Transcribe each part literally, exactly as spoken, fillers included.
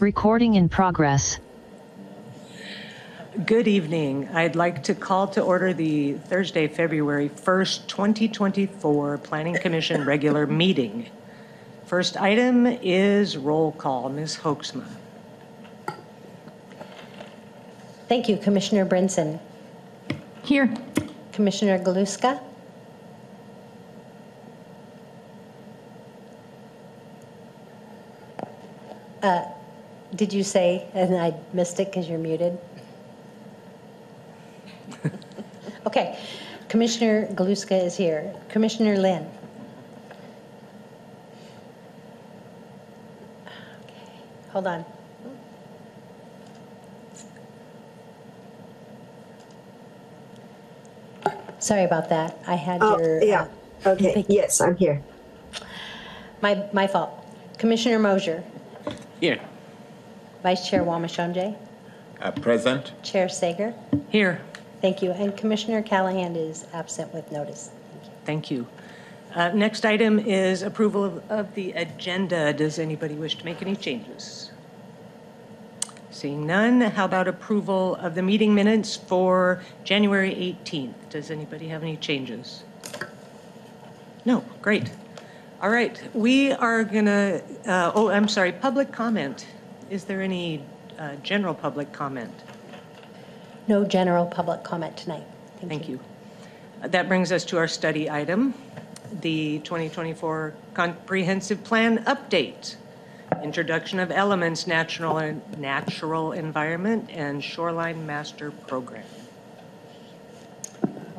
Recording in progress. Good evening. I'd like to call to order the Thursday, February first, twenty twenty-four Planning Commission regular meeting. First item is roll call. Miz Hoeksma. Thank you. Commissioner Brinson. Here. Commissioner Galuska. Uh, did you say, and I missed it because you're muted? Okay, Commissioner Galuska is here. Commissioner Lynn. Okay, hold on. Sorry about that. I had oh, your. Yeah. Uh, okay. Yes, I'm here. My my fault. Commissioner Mosier. Here. Vice Chair Wamachonje. Uh, present. Chair Sager. Here. Thank you. And Commissioner Callahan is absent with notice. Thank you. Thank you. Uh, next item is approval of, of the agenda. Does anybody wish to make any changes? Seeing none, how about approval of the meeting minutes for January eighteenth? Does anybody have any changes? No, great. All right, we are gonna, uh, oh, I'm sorry, public comment. Is there any uh, general public comment? No general public comment tonight. Thank, Thank you. you. That brings us to our study item, the twenty twenty-four Comprehensive Plan Update, Introduction of Elements, Natural and Natural Environment, and Shoreline Master Program.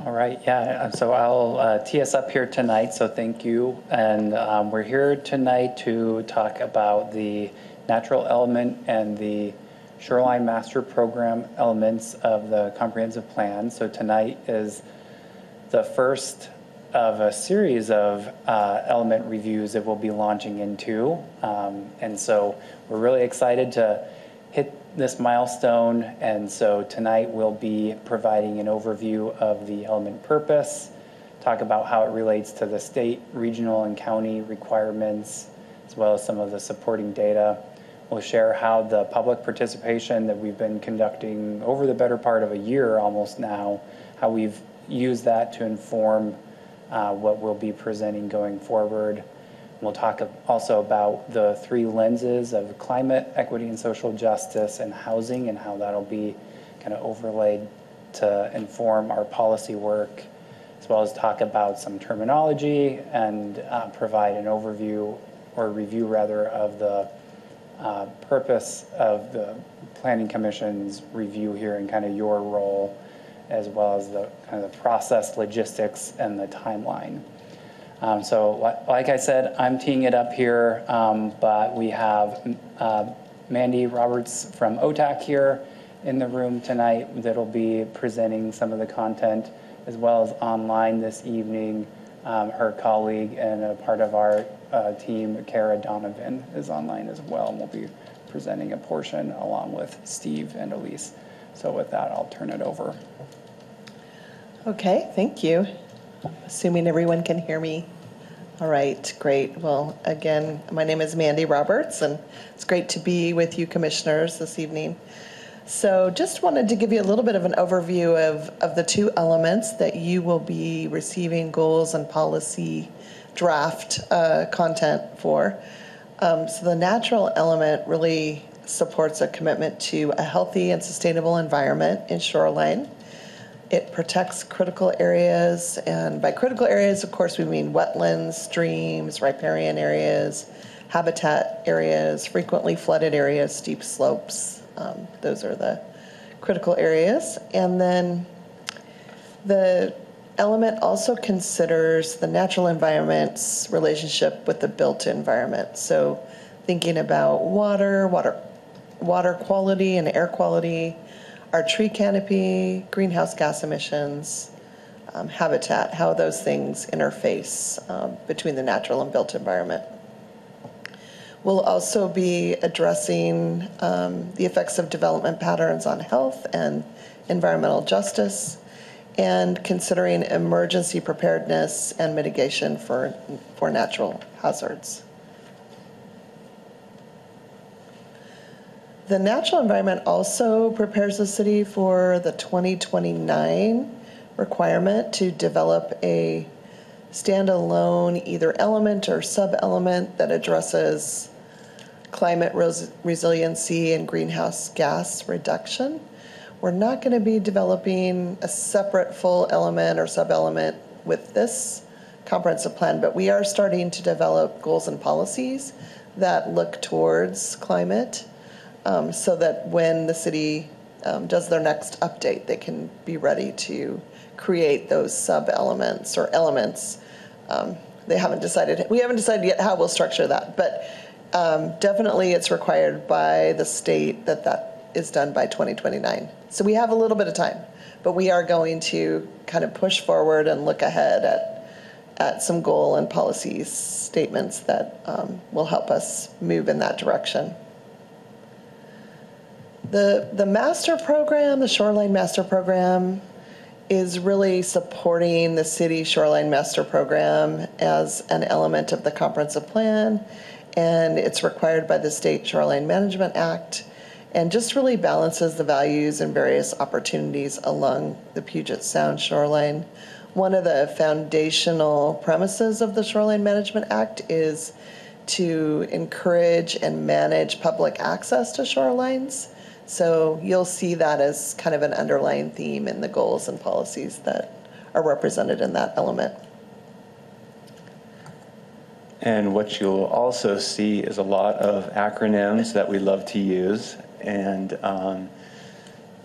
All right, yeah, so I'll uh, tee us up here tonight, so thank you. And um, we're here tonight to talk about the natural element and the Shoreline Master Program elements of the comprehensive plan. So tonight is the first of a series of uh, element reviews that we'll be launching into. Um, and so we're really excited to hit this milestone. And so tonight we'll be providing an overview of the element purpose, talk about how it relates to the state, regional, and county requirements, as well as some of the supporting data. We'll share how the public participation that we've been conducting over the better part of a year almost now, how we've used that to inform uh, what we'll be presenting going forward. We'll talk also about the three lenses of climate, equity, and social justice, and housing, and how that'll be kind of overlaid to inform our policy work, as well as talk about some terminology and uh, provide an overview or review rather of the Uh, purpose of the Planning Commission's review here and kind of your role, as well as the kind of the process, logistics, and the timeline. Um, so li like I said, I'm teeing it up here, um, but we have uh, Mandy Roberts from O TAC here in the room tonight that'll be presenting some of the content, as well as online this evening. Um, her colleague and a part of our uh, team, Kara Donovan, is online as well, and we'll be presenting a portion along with Steve and Elise. So with that, I'll turn it over. Okay, thank you. Assuming everyone can hear me. All right, great. Well, again, my name is Mandy Roberts, and it's great to be with you commissioners this evening. So just wanted to give you a little bit of an overview of, of the two elements that you will be receiving goals and policy draft uh, content for. Um, so the natural element really supports a commitment to a healthy and sustainable environment in shoreline. It protects critical areas, and by critical areas, of course, we mean wetlands, streams, riparian areas, habitat areas, frequently flooded areas, steep slopes. Um, those are the critical areas. And then the element also considers the natural environment's relationship with the built environment. So thinking about water, water, water quality and air quality, our tree canopy, greenhouse gas emissions, um, habitat, how those things interface um, between the natural and built environment. We'll also be addressing um, the effects of development patterns on health and environmental justice, and considering emergency preparedness and mitigation for, for natural hazards. The natural environment also prepares the city for the twenty twenty-nine requirement to develop a standalone either element or sub-element that addresses climate res resiliency and greenhouse gas reduction. We're not going to be developing a separate full element or sub-element with this comprehensive plan, but we are starting to develop goals and policies that look towards climate um, so that when the city um, does their next update, they can be ready to create those sub-elements or elements. Um, they haven't decided, we haven't decided yet how we'll structure that, but um, definitely it's required by the state that that is done by twenty twenty-nine. So we have a little bit of time, but we are going to kind of push forward and look ahead at at some goal and policy statements that um, will help us move in that direction. The, the master program, the Shoreline Master Program, is really supporting the City Shoreline Master Program as an element of the comprehensive plan, and it's required by the State Shoreline Management Act, and just really balances the values and various opportunities along the Puget Sound shoreline. One of the foundational premises of the Shoreline Management Act is to encourage and manage public access to shorelines. So you'll see that as kind of an underlying theme in the goals and policies that are represented in that element. And what you'll also see is a lot of acronyms that we love to use, and um,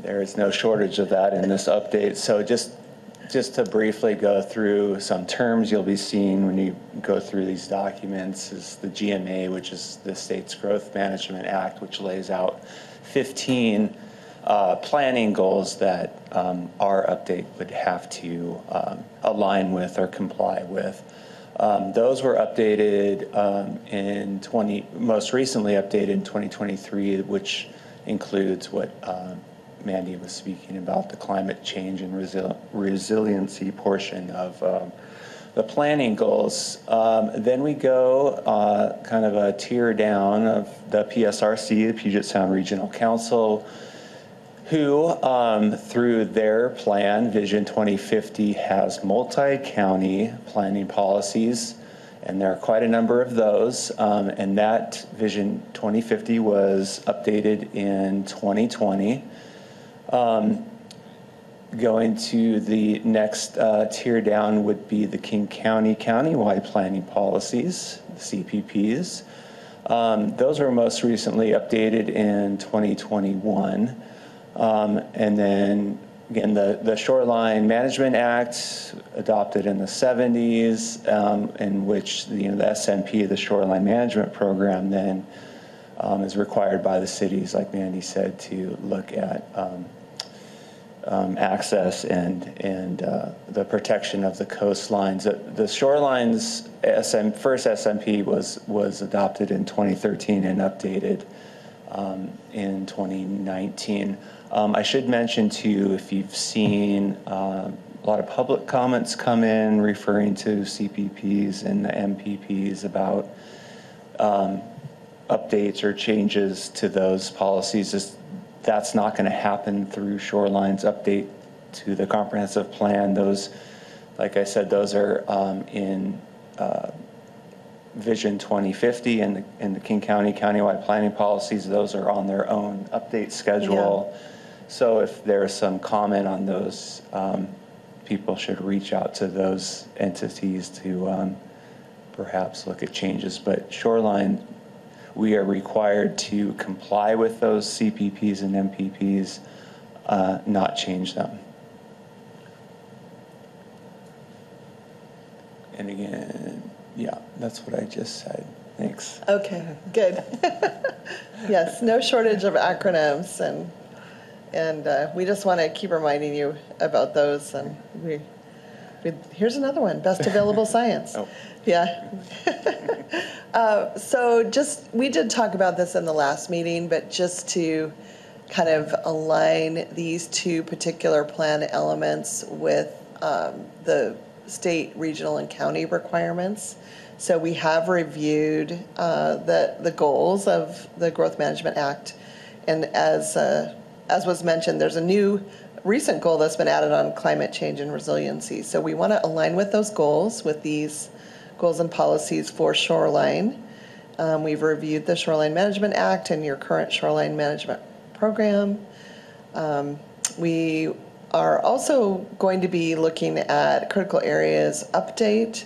there is no shortage of that in this update. So just Just to briefly go through some terms you'll be seeing when you go through these documents is the G M A, which is the state's Growth Management Act, which lays out fifteen uh, planning goals that um, our update would have to um, align with or comply with. Um, those were updated um, in twenty, most recently updated in twenty twenty-three, which includes what um, Mandy was speaking about, the climate change and resil resiliency portion of um, the planning goals. Um, then we go uh, kind of a tier down of the P S R C, the Puget Sound Regional Council, who um, through their plan, Vision twenty fifty, has multi-county planning policies, and there are quite a number of those, um, and that Vision twenty fifty was updated in twenty twenty. Um, going to the next uh, tier down would be the King County Countywide Planning Policies, the C P Ps. Um, those were most recently updated in twenty twenty-one. Um, and then again, the, the Shoreline Management Act adopted in the seventies, um, in which the, you know, the S M P, the Shoreline Management Program, then um, is required by the cities, like Mandy said, to look at um, Um, access and and uh, the protection of the coastlines. The, the shorelines S M, first S M P was was adopted in twenty thirteen and updated um, in twenty nineteen. Um, I should mention too, if you've seen uh, a lot of public comments come in referring to C P Ps and the M P Ps about um, updates or changes to those policies. It's, That's not going to happen through Shoreline's update to the comprehensive plan. Those, like I said, those are um, in uh, Vision twenty fifty and the, and the King County Countywide Planning Policies. Those are on their own update schedule. Yeah. So if there's some comment on those, um, people should reach out to those entities to um, perhaps look at changes. But Shoreline, we are required to comply with those C P Ps and M P Ps, uh, not change them. And again, yeah, that's what I just said. Thanks. Okay, good. Yes, no shortage of acronyms, and and uh, we just want to keep reminding you about those. And we, we here's another one: best available science. Oh. Yeah. uh, so just, we did talk about this in the last meeting, but just to kind of align these two particular plan elements with um, the state, regional, and county requirements. So we have reviewed uh, the, the goals of the Growth Management Act, And as uh, as was mentioned, there's a new recent goal that's been added on climate change and resiliency. So we want to align with those goals, with these goals and policies for shoreline. Um, we've reviewed the Shoreline Management Act and your current shoreline management program. Um, we are also going to be looking at critical areas update.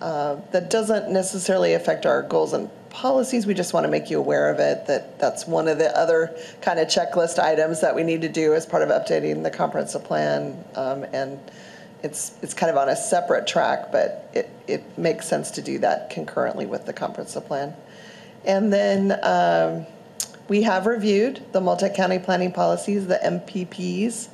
Uh, that doesn't necessarily affect our goals and policies. We just want to make you aware of it, that that's one of the other kind of checklist items that we need to do as part of updating the comprehensive plan. Um, and it's it's kind of on a separate track, but it, it makes sense to do that concurrently with the comprehensive plan. And then um, we have reviewed the multi-county planning policies, the M P Ps,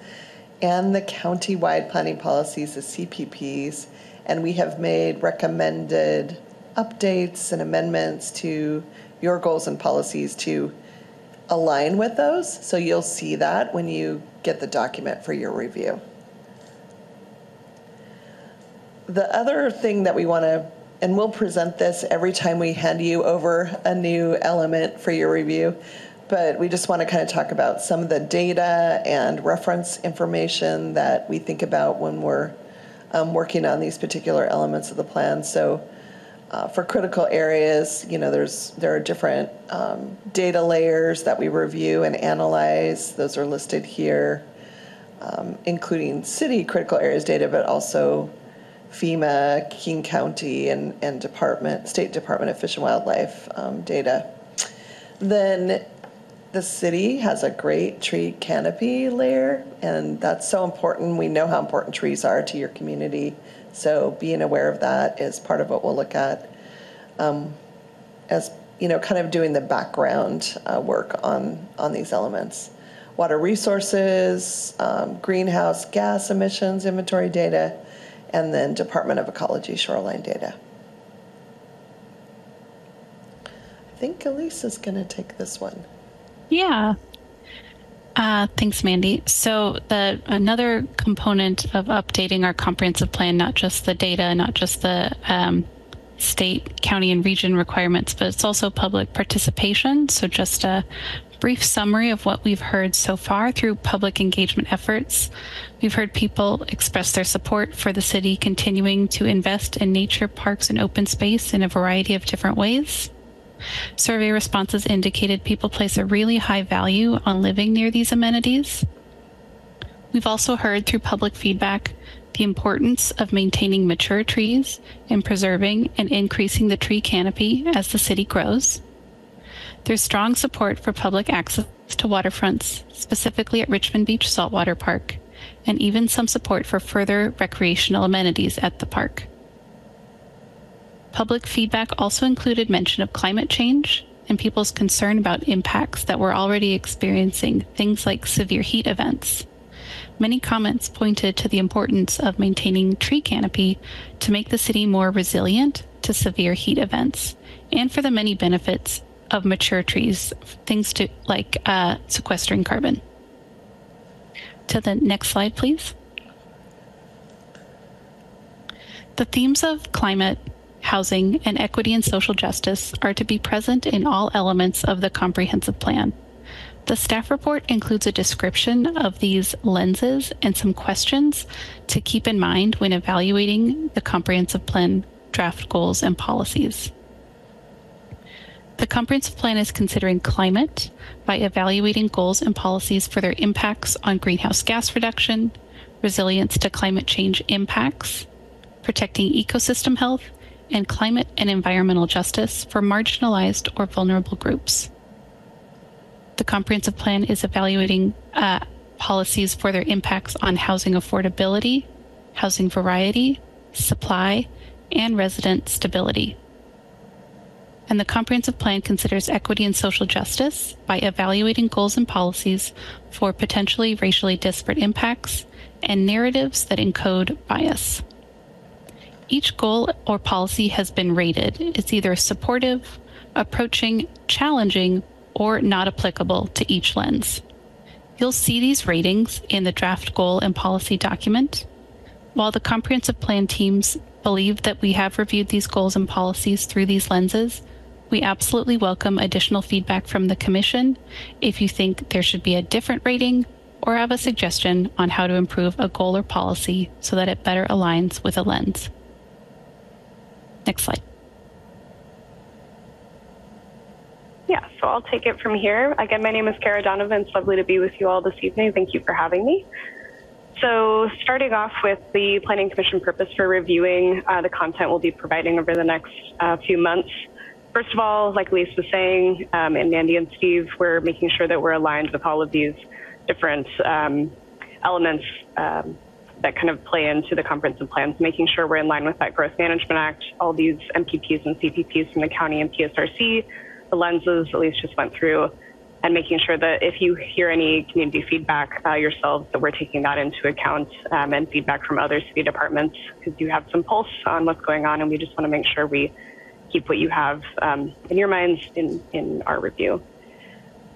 and the countywide planning policies, the C P Ps. And we have made recommended updates and amendments to your goals and policies to align with those. So you'll see that when you get the document for your review. The other thing that we want to, and we'll present this every time we hand you over a new element for your review, but we just want to kind of talk about some of the data and reference information that we think about when we're Um, working on these particular elements of the plan. So uh, for critical areas, you know, there's there are different um, data layers that we review and analyze. Those are listed here, um, including city critical areas data, but also FEMA, King County, and, and Department, State Department of Fish and Wildlife um, data. Then the city has a great tree canopy layer, and that's so important. We know how important trees are to your community, so being aware of that is part of what we'll look at um, as, you know, kind of doing the background uh, work on, on these elements. Water resources, um, greenhouse gas emissions inventory data, and then Department of Ecology shoreline data. I think Elise is going to take this one. Yeah. Uh, thanks, Mandy. So the another component of updating our comprehensive plan, not just the data, not just the um, state, county, and region requirements, but it's also public participation. So just a brief summary of what we've heard so far through public engagement efforts. We've heard people express their support for the city continuing to invest in nature, parks, and open space in a variety of different ways. Survey responses indicated people place a really high value on living near these amenities. We've also heard through public feedback the importance of maintaining mature trees and preserving and increasing the tree canopy as the city grows. There's strong support for public access to waterfronts, specifically at Richmond Beach Saltwater Park, and even some support for further recreational amenities at the park. Public feedback also included mention of climate change and people's concern about impacts that we're already experiencing, things like severe heat events. Many comments pointed to the importance of maintaining tree canopy to make the city more resilient to severe heat events, and for the many benefits of mature trees, things to, like uh, sequestering carbon. To the next slide, please. The themes of climate, housing, and equity and social justice are to be present in all elements of the comprehensive plan. The staff report includes a description of these lenses and some questions to keep in mind when evaluating the comprehensive plan draft goals and policies. The comprehensive plan is considering climate by evaluating goals and policies for their impacts on greenhouse gas reduction, resilience to climate change impacts, protecting ecosystem health, and climate and environmental justice for marginalized or vulnerable groups. The comprehensive plan is evaluating uh, policies for their impacts on housing affordability, housing variety, supply, and resident stability. And the comprehensive plan considers equity and social justice by evaluating goals and policies for potentially racially disparate impacts and narratives that encode bias. Each goal or policy has been rated. It's either supportive, approaching, challenging, or not applicable to each lens. You'll see these ratings in the draft goal and policy document. While the comprehensive plan teams believe that we have reviewed these goals and policies through these lenses, We absolutely welcome additional feedback from the Commission. If you think there should be a different rating or have a suggestion on how to improve a goal or policy so that it better aligns with a lens. Next slide. Yeah, so I'll take it from here. Again, my name is Kara Donovan. It's lovely to be with you all this evening. Thank you for having me. So starting off with the Planning Commission purpose for reviewing uh, the content we'll be providing over the next uh, few months. First of all, like Elise was saying, um, and Mandy and Steve, we're making sure that we're aligned with all of these different um, elements um, that kind of play into the comprehensive plans, making sure we're in line with that Growth Management Act, all these M P Ps and C P Ps from the county and P S R C, the lenses Elise just went through, and making sure that if you hear any community feedback uh, yourselves, that we're taking that into account um, and feedback from other city departments, because you have some pulse on what's going on, and we just want to make sure we keep what you have um, in your minds in, in our review.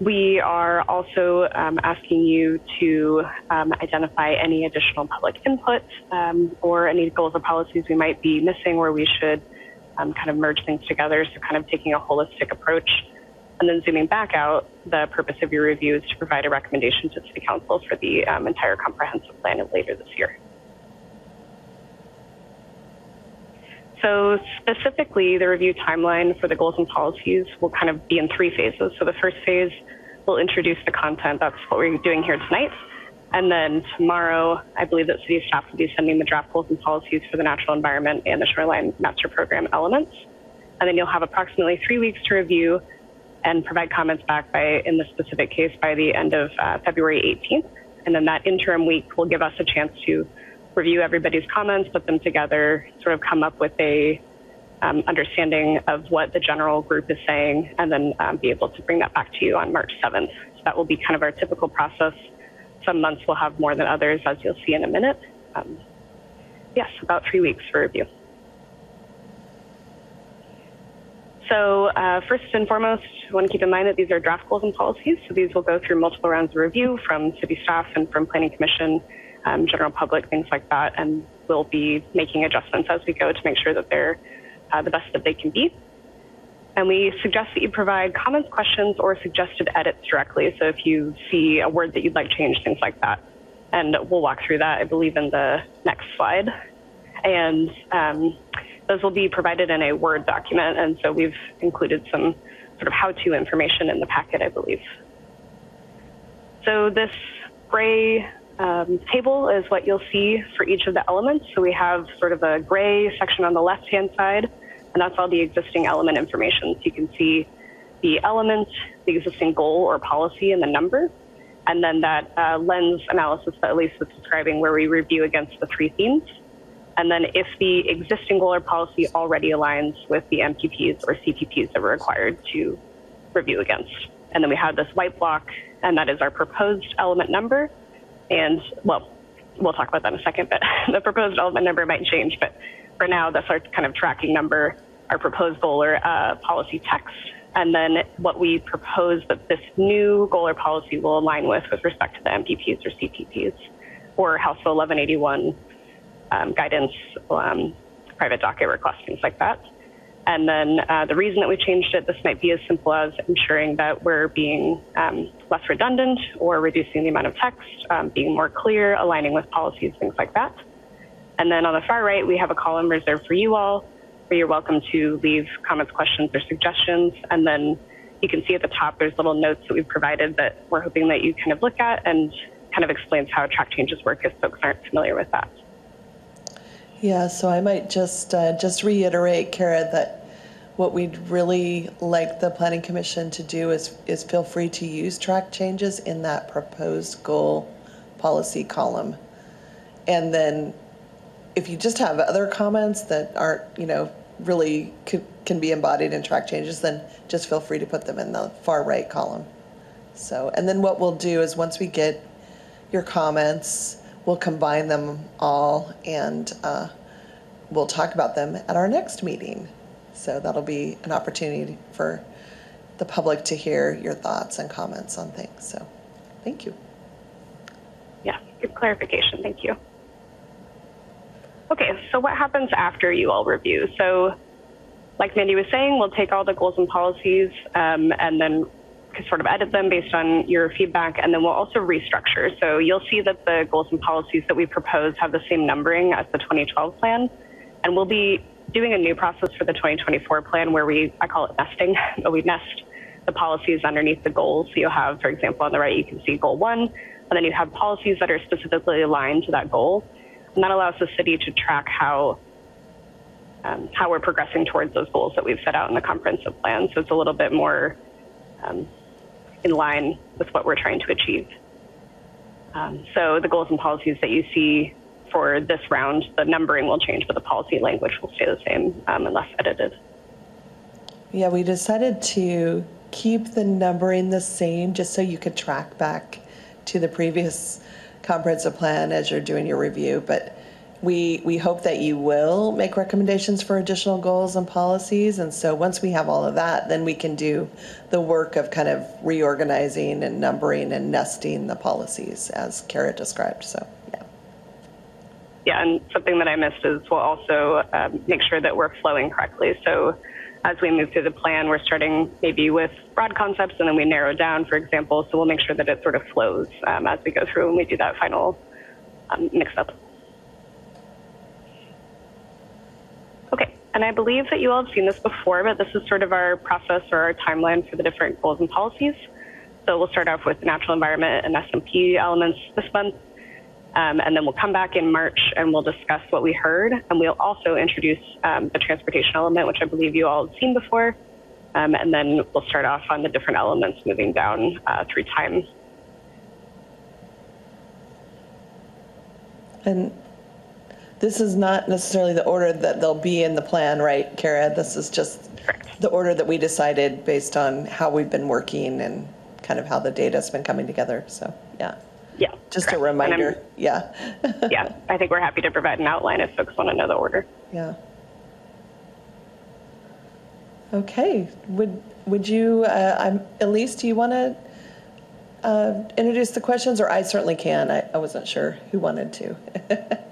We are also um, asking you to um, identify any additional public input um, or any goals or policies we might be missing where we should um, kind of merge things together, so kind of taking a holistic approach. And then zooming back out, the purpose of your review is to provide a recommendation to City Council for the um, entire comprehensive plan later this year. So specifically, the review timeline for the goals and policies will kind of be in three phases. So the first phase will introduce the content. That's what we're doing here tonight. And then tomorrow, I believe that city staff will be sending the draft goals and policies for the natural environment and the shoreline master program elements. And then you'll have approximately three weeks to review and provide comments back by, in the specific case, by the end of uh, February eighteenth. And then that interim week will give us a chance to review everybody's comments, put them together, sort of come up with a um, understanding of what the general group is saying, and then um, be able to bring that back to you on March seventh. So that will be kind of our typical process. Some months will have more than others, as you'll see in a minute. Um, yes, about three weeks for review. So uh, first and foremost, I want to keep in mind that these are draft goals and policies. So these will go through multiple rounds of review from city staff and from Planning Commission, Um, general public, things like that, and we'll be making adjustments as we go to make sure that they're uh, the best that they can be. And we suggest that you provide comments, questions, or suggested edits directly. So if you see a word that you'd like changed, things like that. And we'll walk through that, I believe, in the next slide. And um, those will be provided in a Word document. And so we've included some sort of how-to information in the packet, I believe. So this gray Um, table is what you'll see for each of the elements. So we have sort of a gray section on the left-hand side, and that's all the existing element information. So you can see the element, the existing goal or policy, and the number, and then that uh, lens analysis that Elise was describing, where we review against the three themes. And then if the existing goal or policy already aligns with the M P Ps or C P Ps that we're required to review against. And then we have this white block, and that is our proposed element number. And well, we'll talk about that in a second, but the proposed element number might change. But for now, that's our kind of tracking number, our proposed goal or uh, policy text, and then what we propose that this new goal or policy will align with with respect to the M P Ps or C P Ps or House eleven eighty-one um, guidance, um, private docket requests, things like that. And then uh, the reason that we changed it, this might be as simple as ensuring that we're being um, less redundant or reducing the amount of text, um, being more clear, aligning with policies, things like that. And then on the far right, we have a column reserved for you all, where you're welcome to leave comments, questions, or suggestions. And then you can see at the top, there's little notes that we've provided that we're hoping that you kind of look at, and kind of explains how track changes work if folks aren't familiar with that. Yeah, so I might just uh, just reiterate, Kara, that what we'd really like the Planning Commission to do is is feel free to use track changes in that proposed goal policy column. And then if you just have other comments that aren't, you know, really could, can be embodied in track changes, then just feel free to put them in the far right column. So, and then what we'll do is once we get your comments, we'll combine them all, and uh, we'll talk about them at our next meeting. So that'll be an opportunity for the public to hear your thoughts and comments on things. So thank you. Yeah, good clarification. Thank you. Okay, so what happens after you all review? So like Mandy was saying, we'll take all the goals and policies um, and then sort of edit them based on your feedback, and then we'll also restructure. So you'll see that the goals and policies that we propose have the same numbering as the twenty twelve plan, and we'll be doing a new process for the twenty twenty-four plan where we, I call it nesting, but we nest the policies underneath the goals. So you'll have, for example, on the right, you can see goal one, and then you have policies that are specifically aligned to that goal. And that allows the city to track how um, how we're progressing towards those goals that we've set out in the comprehensive plan. So it's a little bit more um, in line with what we're trying to achieve. Um, so the goals and policies that you see for this round, the numbering will change, but the policy language will stay the same um, unless edited. Yeah, we decided to keep the numbering the same just so you could track back to the previous comprehensive plan as you're doing your review, but we we hope that you will make recommendations for additional goals and policies. And so once we have all of that, then we can do the work of kind of reorganizing and numbering and nesting the policies as Kara described. So yeah. Yeah, and something that I missed is we'll also um, make sure that we're flowing correctly. So as we move through the plan, we're starting maybe with broad concepts and then we narrow down, for example, so we'll make sure that it sort of flows um, as we go through and we do that final um, mix up. Okay, and I believe that you all have seen this before, but this is sort of our process or our timeline for the different goals and policies. So we'll start off with the natural environment and S M P elements this month. Um, and then we'll come back in March and we'll discuss what we heard. And we'll also introduce um, the transportation element, which I believe you all have seen before. Um, and then we'll start off on the different elements moving down uh, through time. And this is not necessarily the order that they'll be in the plan, right, Kara? This is just Correct. The order that we decided based on how we've been working and kind of how the data's been coming together. So, yeah. Yeah, just correct. A reminder. Yeah. Yeah, I think we're happy to provide an outline if folks want to know the order. Yeah. Okay. Would Would you, uh, I'm, Elise, do you want to uh, introduce the questions, or I certainly can. I, I wasn't sure who wanted to.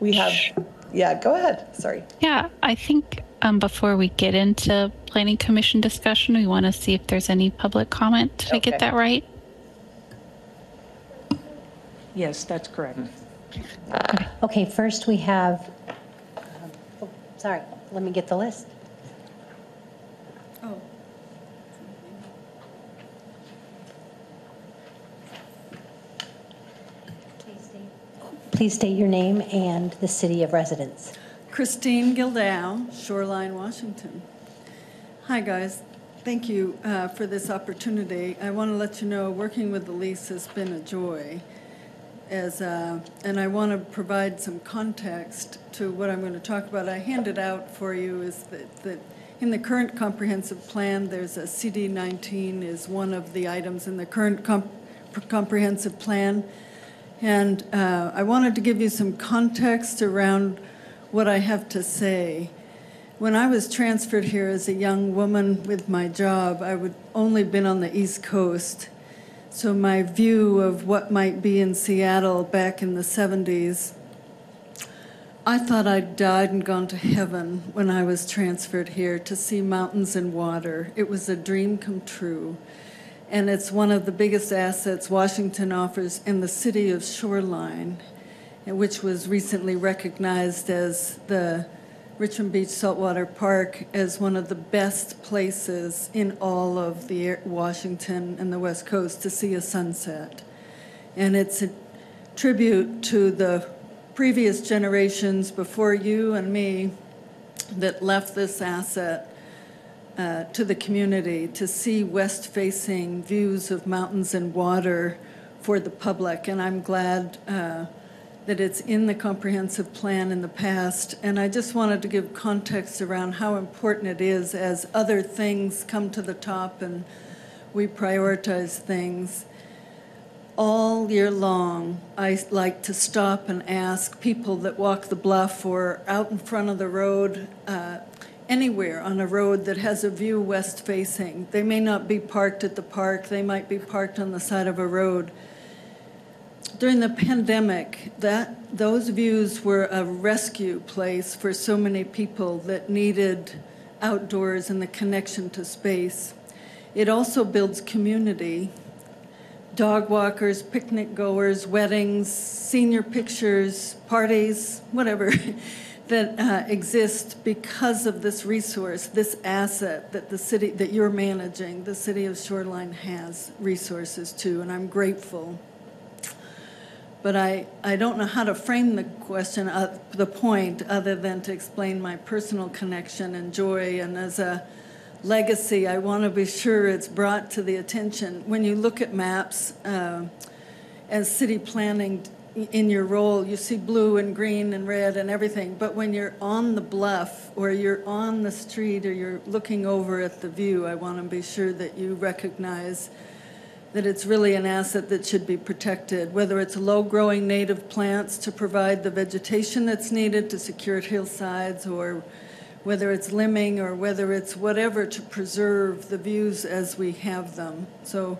We have. Yeah. Go ahead. Sorry. Yeah, I think um, before we get into Planning Commission discussion, we want to see if there's any public comment. Did okay. I get that right? Yes, that's correct. Okay. Okay, first we have, um, oh, sorry, let me get the list. Oh. Please state. Please state your name and the city of residence. Christine Gildow, Shoreline, Washington. Hi, guys. Thank you uh, for this opportunity. I want to let you know working with Elise has been a joy. As, uh, and I want to provide some context to what I'm going to talk about. I handed out for you is that, that in the current comprehensive plan, there's a C D nineteen is one of the items in the current comp comprehensive plan. And uh, I wanted to give you some context around what I have to say. When I was transferred here as a young woman with my job, I would only been on the East Coast. So my view of what might be in Seattle back in the seventies, I thought I'd died and gone to heaven when I was transferred here to see mountains and water. It was a dream come true. And it's one of the biggest assets Washington offers in the city of Shoreline, which was recently recognized as the Richmond Beach Saltwater Park as one of the best places in all of the Washington and the West Coast to see a sunset. And it's a tribute to the previous generations before you and me that left this asset uh, to the community to see west-facing views of mountains and water for the public. And I'm glad uh, that it's in the comprehensive plan in the past. And I just wanted to give context around how important it is as other things come to the top and we prioritize things. All year long, I like to stop and ask people that walk the bluff or out in front of the road, uh, anywhere on a road that has a view west-facing. They may not be parked at the park, they might be parked on the side of a road. During the pandemic, that those views were a rescue place for so many people that needed outdoors and the connection to space. It also builds community. Dog walkers, picnic goers, weddings, senior pictures, parties, whatever, that uh, exist because of this resource, this asset that the city, that you're managing, the city of Shoreline has resources to, and I'm grateful. But I, I don't know how to frame the question, uh, the point, other than to explain my personal connection and joy. And as a legacy, I want to be sure it's brought to the attention. When you look at maps uh, as city planning in your role, you see blue and green and red and everything. But when you're on the bluff or you're on the street or you're looking over at the view, I want to be sure that you recognize that it's really an asset that should be protected, whether it's low-growing native plants to provide the vegetation that's needed to secure hillsides, or whether it's limbing, or whether it's whatever to preserve the views as we have them. So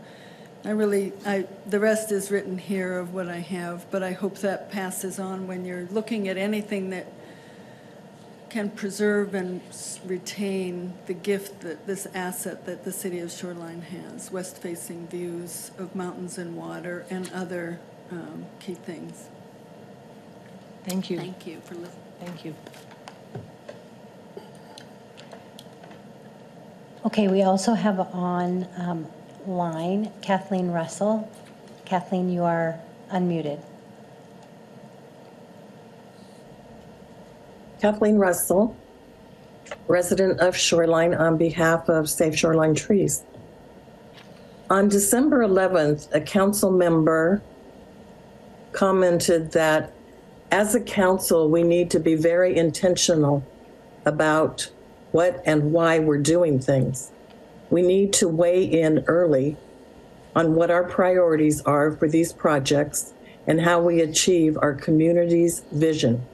I really, I, the rest is written here of what I have, but I hope that passes on when you're looking at anything that can preserve and retain the gift, that this asset that the city of Shoreline has, west-facing views of mountains and water and other um, key things. Thank you. Thank you for listening. Thank you. Okay, we also have on um, line Kathleen Russell. Kathleen, you are unmuted. Kathleen Russell, resident of Shoreline on behalf of Save Shoreline Trees. On December eleventh, a council member commented that as a council, we need to be very intentional about what and why we're doing things. We need to weigh in early on what our priorities are for these projects and how we achieve our community's vision.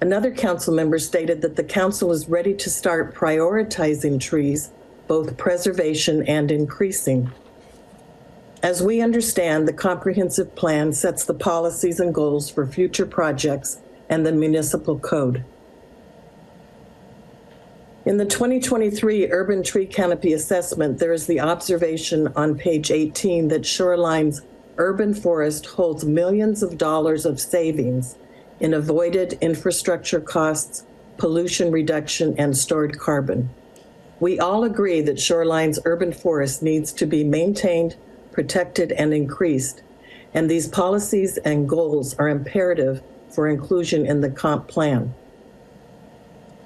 Another council member stated that the council is ready to start prioritizing trees, both preservation and increasing. As we understand, the comprehensive plan sets the policies and goals for future projects and the municipal code. In the twenty twenty-three Urban Tree Canopy Assessment, there is the observation on page eighteen that Shoreline's urban forest holds millions of dollars of savings in avoided infrastructure costs, pollution reduction, and stored carbon. We all agree that Shoreline's urban forest needs to be maintained, protected, and increased, and these policies and goals are imperative for inclusion in the comp plan.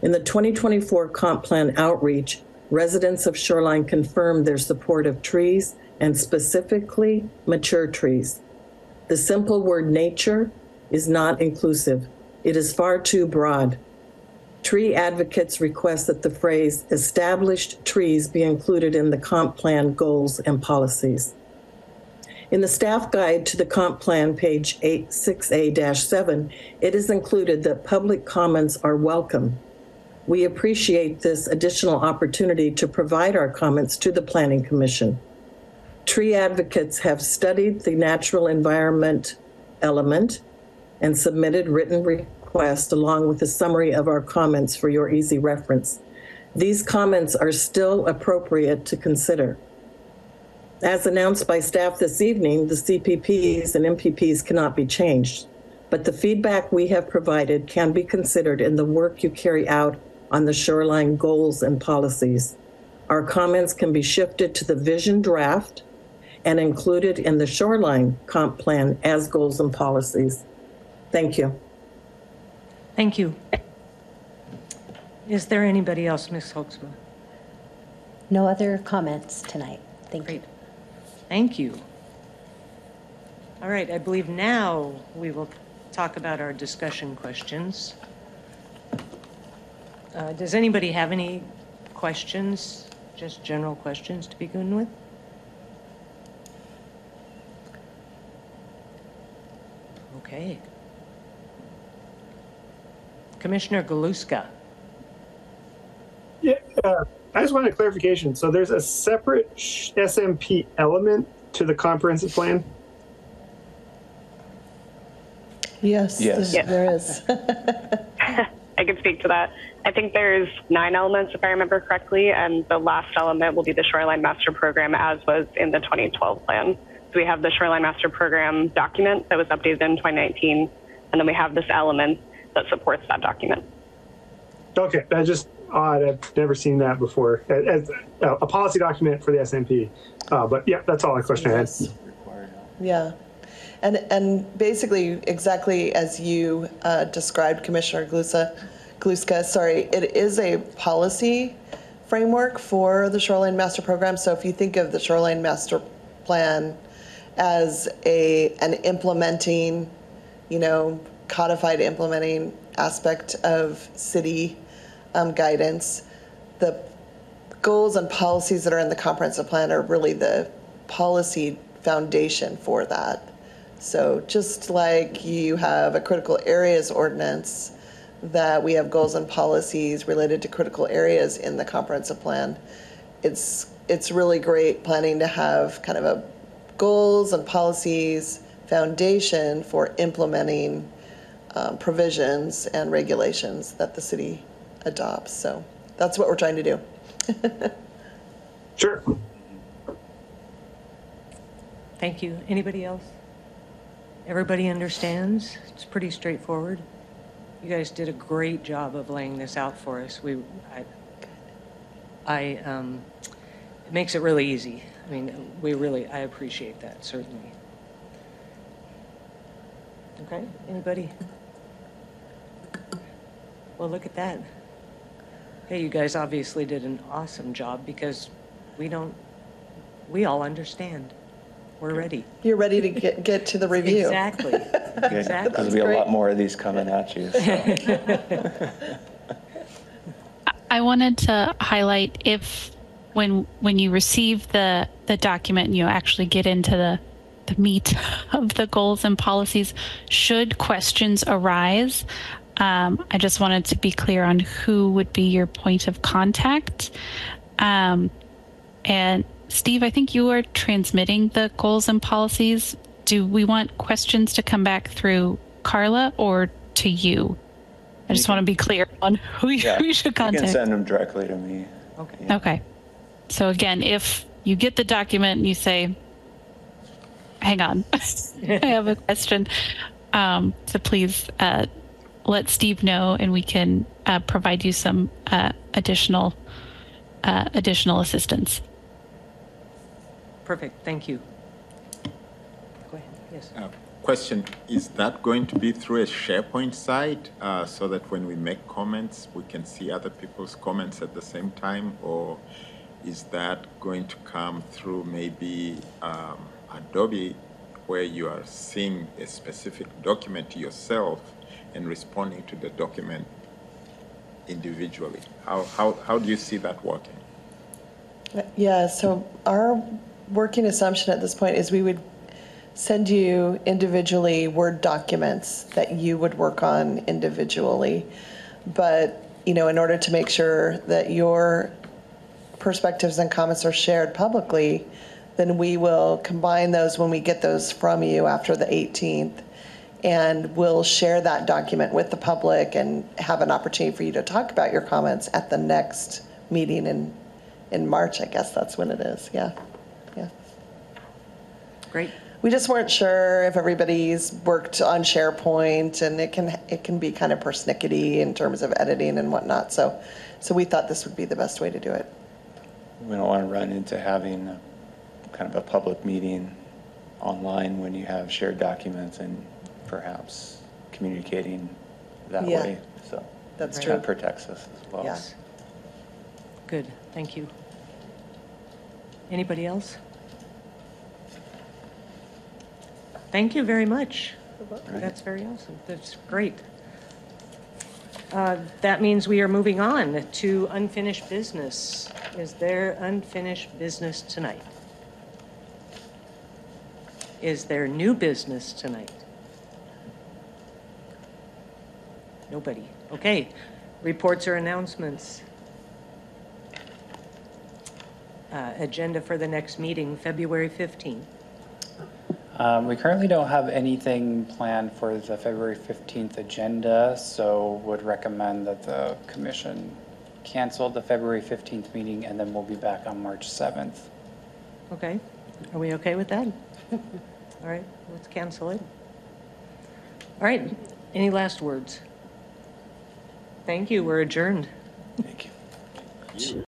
In the twenty twenty-four comp plan outreach, residents of Shoreline confirmed their support of trees, and specifically mature trees. The simple word nature is not inclusive. It is far too broad. Tree advocates request that the phrase established trees be included in the comp plan goals and policies. In the staff guide to the comp plan, page six A dash seven, it is included that public comments are welcome. We appreciate this additional opportunity to provide our comments to the Planning Commission. Tree advocates have studied the natural environment element and submitted written requests along with a summary of our comments for your easy reference. These comments are still appropriate to consider. As announced by staff this evening, the C P Ps and M P Ps cannot be changed, but the feedback we have provided can be considered in the work you carry out on the Shoreline goals and policies. Our comments can be shifted to the vision draft and included in the Shoreline comp plan as goals and policies. Thank you. Thank you. Is there anybody else, Miz Holtzman? No other comments tonight. Thank Great. you. Thank you. All right, I believe now we will talk about our discussion questions. Uh, does anybody have any questions, just general questions to begin with? Okay. Commissioner Galuska. Yeah, uh, I just wanted a clarification. So there's a separate S M P element to the comprehensive plan? Yes, yes. There, yeah. there is. I can speak to that. I think there's nine elements, if I remember correctly, and the last element will be the Shoreline Master Program, as was in the twenty twelve plan. So we have the Shoreline Master Program document that was updated in twenty nineteen, and then we have this element that supports that document. Okay, that's just odd. I've never seen that before. As a policy document for the S M P, uh, but yeah, that's all the question yes. I had. Yeah. And, and basically, exactly as you uh, described, Commissioner Gluska, Gluska, sorry, it is a policy framework for the Shoreline Master Program. So if you think of the Shoreline Master Plan as a an implementing, you know, codified implementing aspect of city um, guidance, the goals and policies that are in the comprehensive plan are really the policy foundation for that. So just like you have a critical areas ordinance, that we have goals and policies related to critical areas in the comprehensive plan, it's it's really great planning to have kind of a goals and policies foundation for implementing um, provisions and regulations that the city adopts. So that's what we're trying to do. Sure. Thank you. Anybody else? Everybody understands. It's pretty straightforward. You guys did a great job of laying this out for us. We, I, I um, it makes it really easy. I mean, we really, I appreciate that, certainly. Okay, anybody? Well, look at that. Hey, you guys obviously did an awesome job, because we don't, we all understand. We're ready. You're ready to get, get to the review. Exactly. Okay. Exactly. There'll be a lot more of these coming at you. So. I wanted to highlight, if when when you receive the, the document and you actually get into the, the meat of the goals and policies, should questions arise, um, I just wanted to be clear on who would be your point of contact. Um, and Steve, I think you are transmitting the goals and policies. Do we want questions to come back through Carla or to you? I just want to be clear on who you yeah, should contact. You can send them directly to me. Okay. Yeah. Okay. So again, if you get the document and you say, hang on, I have a question. Um, so please uh, let Steve know, and we can uh, provide you some uh, additional uh, additional assistance. Perfect. Thank you. Go ahead. Yes. Uh, question: is that going to be through a SharePoint site, uh, so that when we make comments, we can see other people's comments at the same time, or is that going to come through maybe um, Adobe, where you are seeing a specific document yourself and responding to the document individually? How how how do you see that working? Yeah. So our working assumption at this point is we would send you individually Word documents that you would work on individually. But, you know, in order to make sure that your perspectives and comments are shared publicly, then we will combine those when we get those from you after the eighteenth, and we'll share that document with the public and have an opportunity for you to talk about your comments at the next meeting in, in March. I guess that's when it is, yeah. Great. We just weren't sure if everybody's worked on SharePoint, and it can it can be kind of persnickety in terms of editing and whatnot. So, so we thought this would be the best way to do it. We don't want to run into having a, kind of a public meeting online when you have shared documents, and perhaps communicating that yeah. way. So that's true. That protects us as well. Yeah. Good. Thank you. Anybody else? Thank you very much. That's very awesome. That's great. Uh, that means we are moving on to unfinished business. Is there unfinished business tonight? Is there new business tonight? Nobody. Okay. Reports or announcements. Uh, agenda for the next meeting, February fifteenth. Um, we currently don't have anything planned for the February fifteenth agenda, so would recommend that the commission cancel the February fifteenth meeting, and then we'll be back on March seventh. Okay. Are we okay with that? All right, let's cancel it. All right, any last words? Thank you, we're adjourned. Thank you.